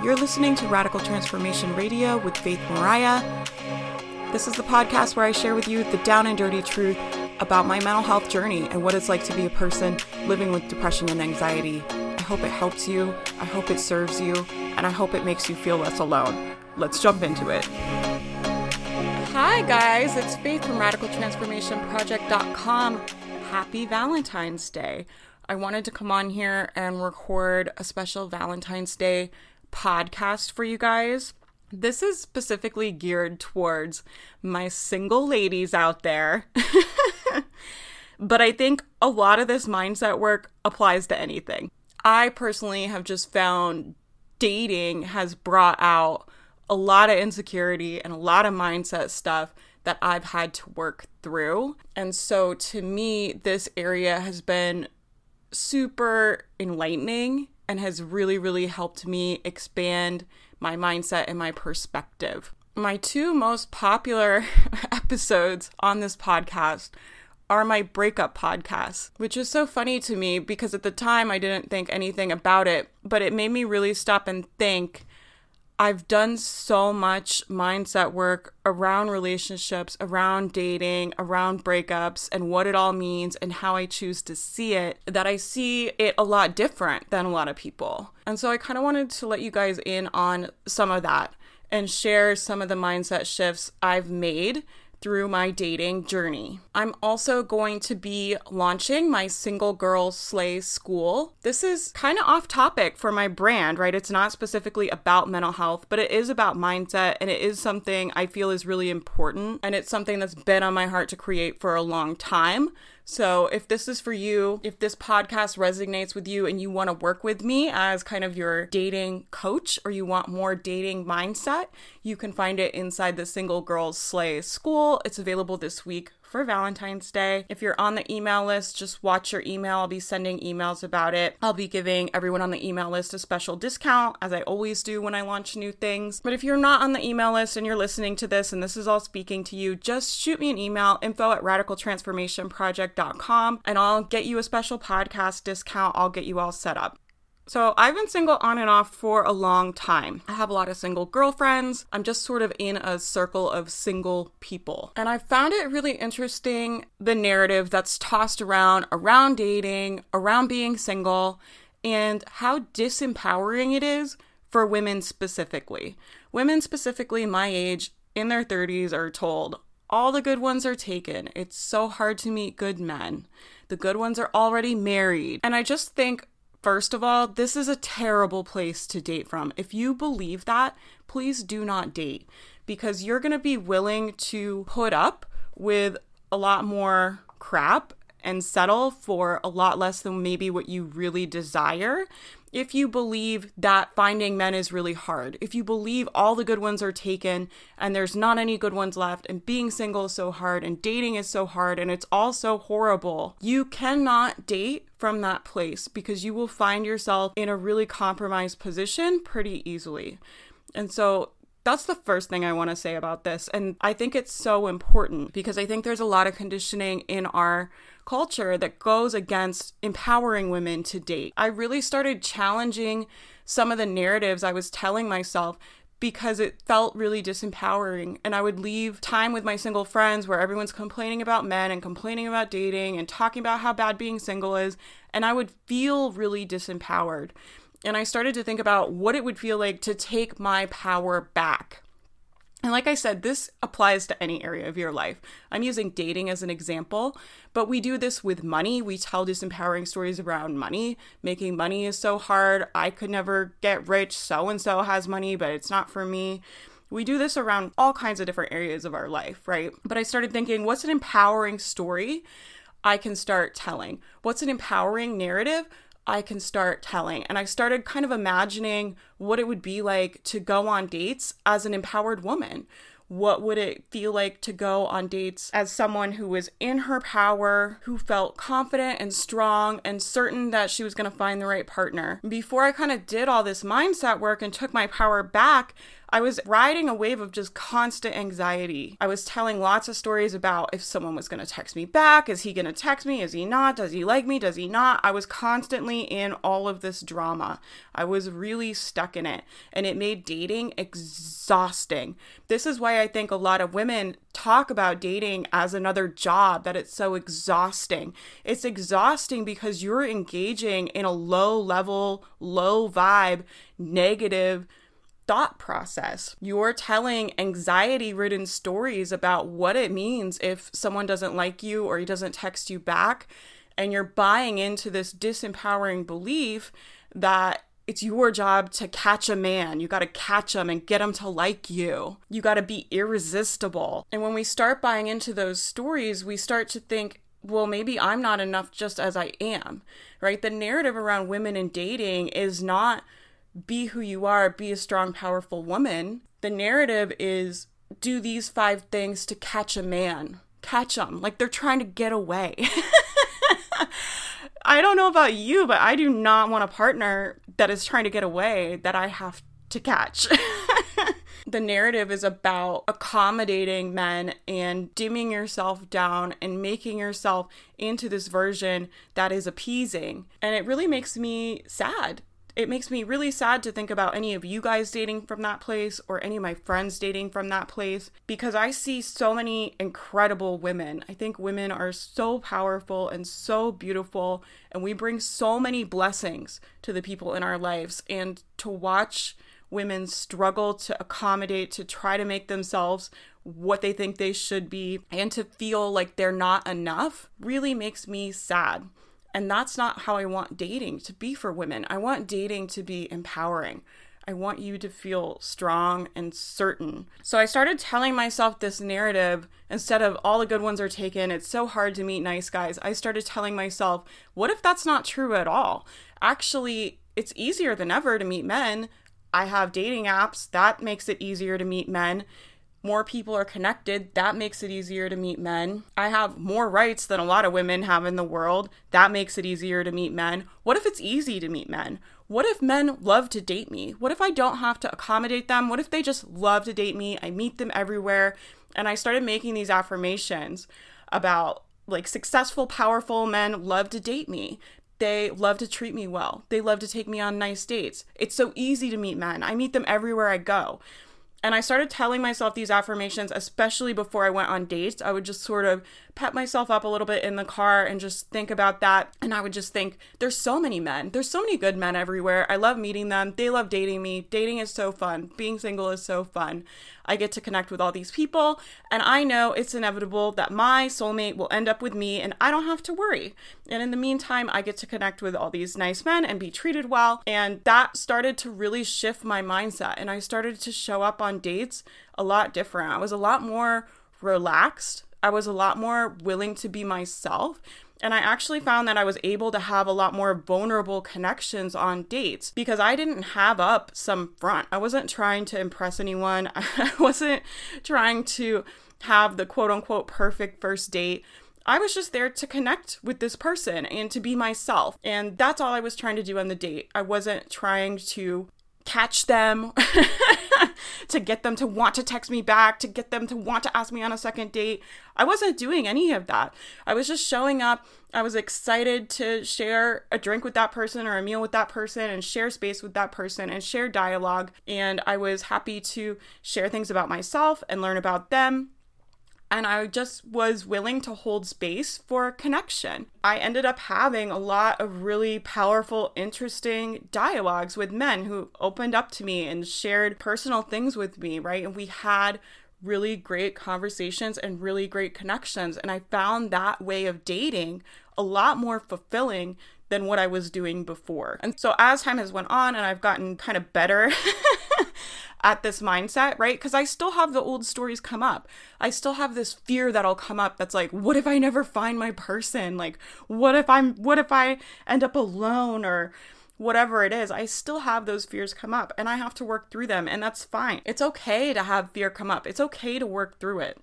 You're listening to Radical Transformation Radio with Faith Mariah. This is the podcast where I share with you the down and dirty truth about my mental health journey and what it's like to be a person living with depression and anxiety. I hope it helps you, I hope it serves you, and I hope it makes you feel less alone. Let's jump into it. Hi guys, it's Faith from RadicalTransformationProject.com. Happy Valentine's Day. I wanted to come on here and record a special Valentine's Day podcast for you guys. This is specifically geared towards my single ladies out there. But I think a lot of this mindset work applies to anything. I personally have just found dating has brought out a lot of insecurity and a lot of mindset stuff that I've had to work through. And so to me, this area has been super enlightening and has really, really helped me expand my mindset and my perspective. My two most popular episodes on this podcast are my breakup podcasts, which is so funny to me because at the time I didn't think anything about it, but it made me really stop and think. I've done so much mindset work around relationships, around dating, around breakups, and what it all means and how I choose to see it, that I see it a lot different than a lot of people. And so I kind of wanted to let you guys in on some of that and share some of the mindset shifts I've made through my dating journey. I'm also going to be launching my Single Girl Slay School. This is kind of off topic for my brand, right? It's not specifically about mental health, but it is about mindset, and it is something I feel is really important, and it's something that's been on my heart to create for a long time. So if this is for you, if this podcast resonates with you and you want to work with me as kind of your dating coach or you want more dating mindset, you can find it inside the Single Girls Slay School. It's available this week for Valentine's Day. If you're on the email list, just watch your email. I'll be sending emails about it. I'll be giving everyone on the email list a special discount, as I always do when I launch new things. But if you're not on the email list and you're listening to this and this is all speaking to you, just shoot me an email, info@RadicalTransformationProject.com, and I'll get you a special podcast discount. I'll get you all set up. So I've been single on and off for a long time. I have a lot of single girlfriends. I'm just sort of in a circle of single people. And I found it really interesting, the narrative that's tossed around dating, around being single, and how disempowering it is for women specifically. Women specifically my age in their 30s are told, all the good ones are taken. It's so hard to meet good men. The good ones are already married. And I just think, first of all, this is a terrible place to date from. If you believe that, please do not date, because you're going to be willing to put up with a lot more crap and settle for a lot less than maybe what you really desire. If you believe that finding men is really hard, if you believe all the good ones are taken and there's not any good ones left and being single is so hard and dating is so hard and it's all so horrible, you cannot date from that place, because you will find yourself in a really compromised position pretty easily. And so that's the first thing I want to say about this. And I think it's so important because I think there's a lot of conditioning in our culture that goes against empowering women to date. I really started challenging some of the narratives I was telling myself because it felt really disempowering. And I would leave time with my single friends where everyone's complaining about men and complaining about dating and talking about how bad being single is. And I would feel really disempowered. And I started to think about what it would feel like to take my power back. And like I said, this applies to any area of your life. I'm using dating as an example, but we do this with money. We tell disempowering stories around money. Making money is so hard. I could never get rich. So-and-so has money, but it's not for me. We do this around all kinds of different areas of our life, right? But I started thinking, what's an empowering story I can start telling? What's an empowering narrative I can start telling? And I started kind of imagining what it would be like to go on dates as an empowered woman. What would it feel like to go on dates as someone who was in her power, who felt confident and strong and certain that she was going to find the right partner? Before I kind of did all this mindset work and took my power back, I was riding a wave of just constant anxiety. I was telling lots of stories about if someone was going to text me back. Is he going to text me? Is he not? Does he like me? Does he not? I was constantly in all of this drama. I was really stuck in it, and it made dating exhausting. This is why I think a lot of women talk about dating as another job, that it's so exhausting. It's exhausting because you're engaging in a low level, low vibe, negative thought process. You're telling anxiety-ridden stories about what it means if someone doesn't like you or he doesn't text you back, and you're buying into this disempowering belief that it's your job to catch a man. You got to catch him and get him to like you. You got to be irresistible. And when we start buying into those stories, we start to think, well, maybe I'm not enough just as I am, right? The narrative around women and dating is not be who you are, be a strong, powerful woman. The narrative is do these 5 things to catch a man. Catch them. Like they're trying to get away. I don't know about you, but I do not want a partner that is trying to get away that I have to catch. The narrative is about accommodating men and dimming yourself down and making yourself into this version that is appeasing. And it really makes me sad. It makes me really sad to think about any of you guys dating from that place or any of my friends dating from that place, because I see so many incredible women. I think women are so powerful and so beautiful, and we bring so many blessings to the people in our lives. And to watch women struggle to accommodate, to try to make themselves what they think they should be, and to feel like they're not enough really makes me sad. And that's not how I want dating to be for women. I want dating to be empowering. I want you to feel strong and certain. So I started telling myself this narrative instead of all the good ones are taken. It's so hard to meet nice guys. I started telling myself, what if that's not true at all? Actually, it's easier than ever to meet men. I have dating apps. That makes it easier to meet men. More people are connected. That makes it easier to meet men. I have more rights than a lot of women have in the world. That makes it easier to meet men. What if it's easy to meet men? What if men love to date me? What if I don't have to accommodate them? What if they just love to date me? I meet them everywhere. And I started making these affirmations about like successful, powerful men love to date me. They love to treat me well. They love to take me on nice dates. It's so easy to meet men. I meet them everywhere I go. And I started telling myself these affirmations, especially before I went on dates. I would just sort of pep myself up a little bit in the car and just think about that. And I would just think, there's so many men. There's so many good men everywhere. I love meeting them. They love dating me. Dating is so fun. Being single is so fun. I get to connect with all these people. And I know it's inevitable that my soulmate will end up with me, and I don't have to worry. And in the meantime, I get to connect with all these nice men and be treated well. And that started to really shift my mindset. And I started to show up on dates a lot different. I was a lot more relaxed. I was a lot more willing to be myself. And I actually found that I was able to have a lot more vulnerable connections on dates because I didn't have up some front. I wasn't trying to impress anyone. I wasn't trying to have the quote unquote perfect first date. I was just there to connect with this person and to be myself. And that's all I was trying to do on the date. I wasn't trying to catch them, to get them to want to text me back, to get them to want to ask me on a second date. I wasn't doing any of that. I was just showing up. I was excited to share a drink with that person or a meal with that person and share space with that person and share dialogue. And I was happy to share things about myself and learn about them. And I just was willing to hold space for connection. I ended up having a lot of really powerful, interesting dialogues with men who opened up to me and shared personal things with me, right? And we had really great conversations and really great connections. And I found that way of dating a lot more fulfilling than what I was doing before. And so as time has went on and I've gotten kind of better at this mindset, right? Because I still have the old stories come up. I still have this fear that'll come up that's like, what if I never find my person? Like, what if I end up alone or whatever it is? I still have those fears come up and I have to work through them, and that's fine. It's okay to have fear come up. It's okay to work through it.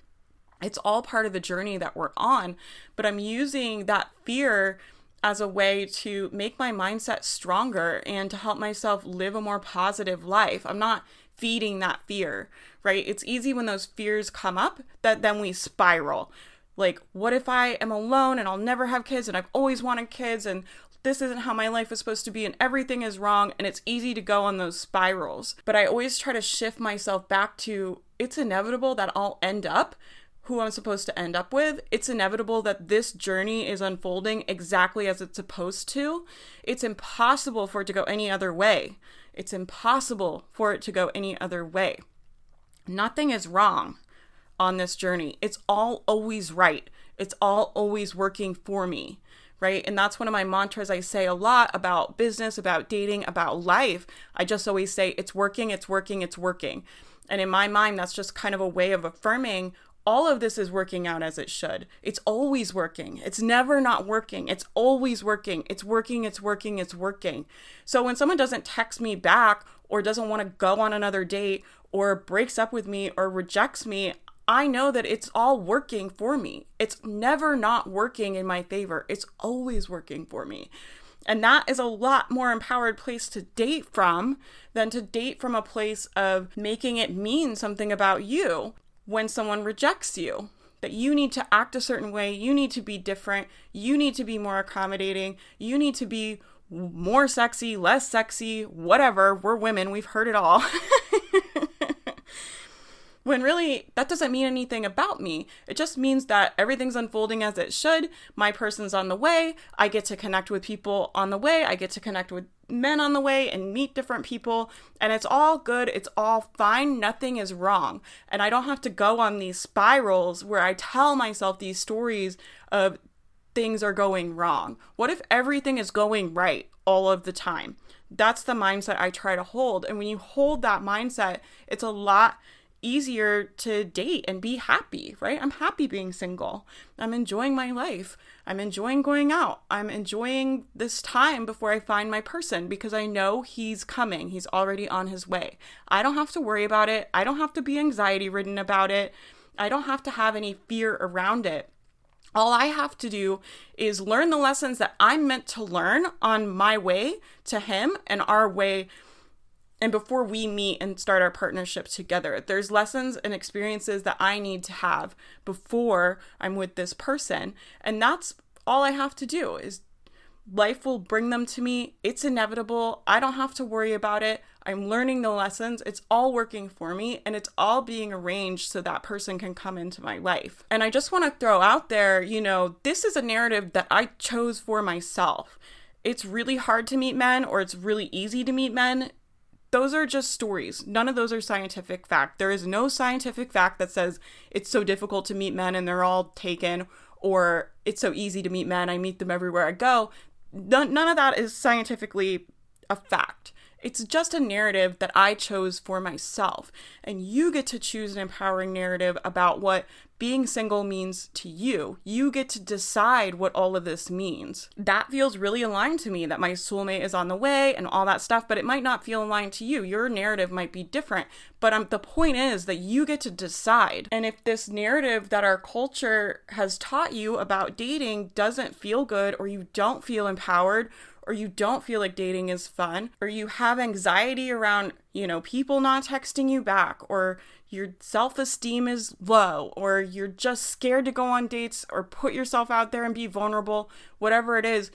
It's all part of the journey that we're on, but I'm using that fear as a way to make my mindset stronger and to help myself live a more positive life. I'm not feeding that fear, right? It's easy when those fears come up that then we spiral. Like, what if I am alone and I'll never have kids and I've always wanted kids and this isn't how my life is supposed to be and everything is wrong? And it's easy to go on those spirals. But I always try to shift myself back to, it's inevitable that I'll end up who I'm supposed to end up with. It's inevitable that this journey is unfolding exactly as it's supposed to. It's impossible for it to go any other way. It's impossible for it to go any other way. Nothing is wrong on this journey. It's all always right. It's all always working for me, right? And that's one of my mantras I say a lot about business, about dating, about life. I just always say, it's working, it's working, it's working. And in my mind, that's just kind of a way of affirming all of this is working out as it should. It's always working. It's never not working. It's always working. It's working, it's working, it's working. So when someone doesn't text me back or doesn't want to go on another date or breaks up with me or rejects me, I know that it's all working for me. It's never not working in my favor. It's always working for me. And that is a lot more empowered place to date from than to date from a place of making it mean something about you. When someone rejects you, that you need to act a certain way, you need to be different, you need to be more accommodating, you need to be more sexy, less sexy, whatever. We're women, we've heard it all. When really, that doesn't mean anything about me. It just means that everything's unfolding as it should. My person's on the way. I get to connect with people on the way. I get to connect with men on the way and meet different people. And it's all good. It's all fine. Nothing is wrong. And I don't have to go on these spirals where I tell myself these stories of things are going wrong. What if everything is going right all of the time? That's the mindset I try to hold. And when you hold that mindset, it's a lot easier to date and be happy, right? I'm happy being single. I'm enjoying my life. I'm enjoying going out. I'm enjoying this time before I find my person because I know he's coming. He's already on his way. I don't have to worry about it. I don't have to be anxiety-ridden about it. I don't have to have any fear around it. All I have to do is learn the lessons that I'm meant to learn on my way to him and our way. And before we meet and start our partnership together, there's lessons and experiences that I need to have before I'm with this person. And that's all I have to do is life will bring them to me. It's inevitable. I don't have to worry about it. I'm learning the lessons. It's all working for me and it's all being arranged so that person can come into my life. And I just want to throw out there, you know, this is a narrative that I chose for myself. It's really hard to meet men or it's really easy to meet men. Those are just stories. None of those are scientific fact. There is no scientific fact that says it's so difficult to meet men and they're all taken, or it's so easy to meet men, I meet them everywhere I go. None of that is scientifically a fact. It's just a narrative that I chose for myself. And you get to choose an empowering narrative about what being single means to you. You get to decide what all of this means. That feels really aligned to me, that my soulmate is on the way and all that stuff, but it might not feel aligned to you. Your narrative might be different, but the point is that you get to decide. And if this narrative that our culture has taught you about dating doesn't feel good, or you don't feel empowered, or you don't feel like dating is fun, or you have anxiety around, you know, people not texting you back, or your self-esteem is low, or you're just scared to go on dates or put yourself out there and be vulnerable, whatever it is,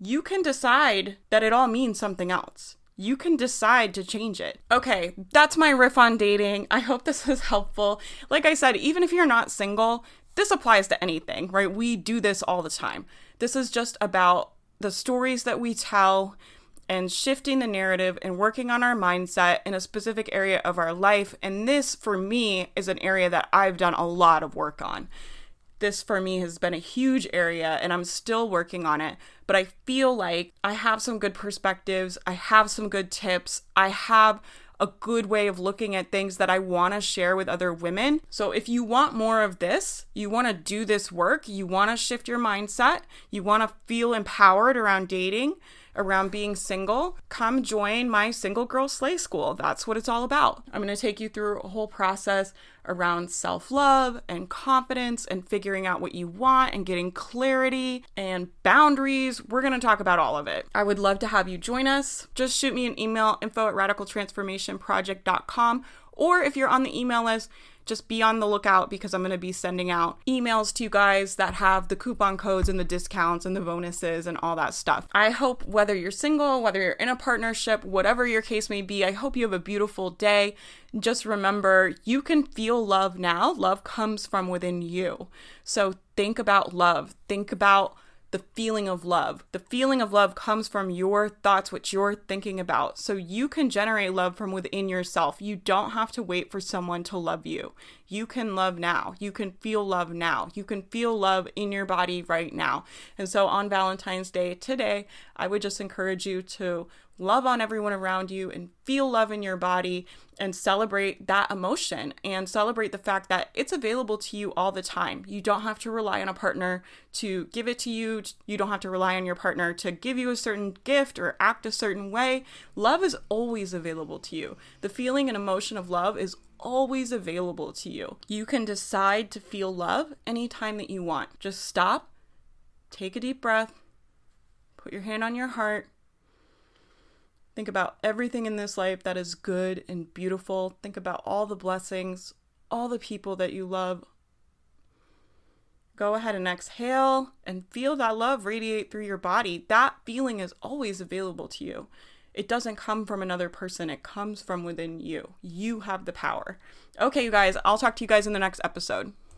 you can decide that it all means something else. You can decide to change it. Okay, that's my riff on dating. I hope this is helpful. Like I said, even if you're not single, this applies to anything, right? We do this all the time. This is just about the stories that we tell and shifting the narrative and working on our mindset in a specific area of our life. And this, for me, is an area that I've done a lot of work on. This, for me, has been a huge area and I'm still working on it. But I feel like I have some good perspectives. I have some good tips. I have a good way of looking at things that I want to share with other women. So if you want more of this, you want to do this work, you want to shift your mindset, you want to feel empowered around dating, around being single, come join my Single Girl Slay School. That's what it's all about. I'm going to take you through a whole process around self-love and confidence and figuring out what you want and getting clarity and boundaries. We're going to talk about all of it. I would love to have you join us. Just shoot me an email, info@RadicalTransformationProject.com. Or if you're on the email list, just be on the lookout because I'm going to be sending out emails to you guys that have the coupon codes and the discounts and the bonuses and all that stuff. I hope whether you're single, whether you're in a partnership, whatever your case may be, I hope you have a beautiful day. Just remember, you can feel love now. Love comes from within you. So think about love. Think about the feeling of love. The feeling of love comes from your thoughts, what you're thinking about. So you can generate love from within yourself. You don't have to wait for someone to love you. You can love now. You can feel love now. You can feel love in your body right now. And so on Valentine's Day today, I would just encourage you to love on everyone around you and feel love in your body and celebrate that emotion and celebrate the fact that it's available to you all the time. You don't have to rely on a partner to give it to you. You don't have to rely on your partner to give you a certain gift or act a certain way. Love is always available to you. The feeling and emotion of love is always available to you. You can decide to feel love anytime that you want. Just stop, take a deep breath, put your hand on your heart. Think about everything in this life that is good and beautiful. Think about all the blessings, all the people that you love. Go ahead and exhale and feel that love radiate through your body. That feeling is always available to you. It doesn't come from another person. It comes from within you. You have the power. Okay, you guys, I'll talk to you guys in the next episode.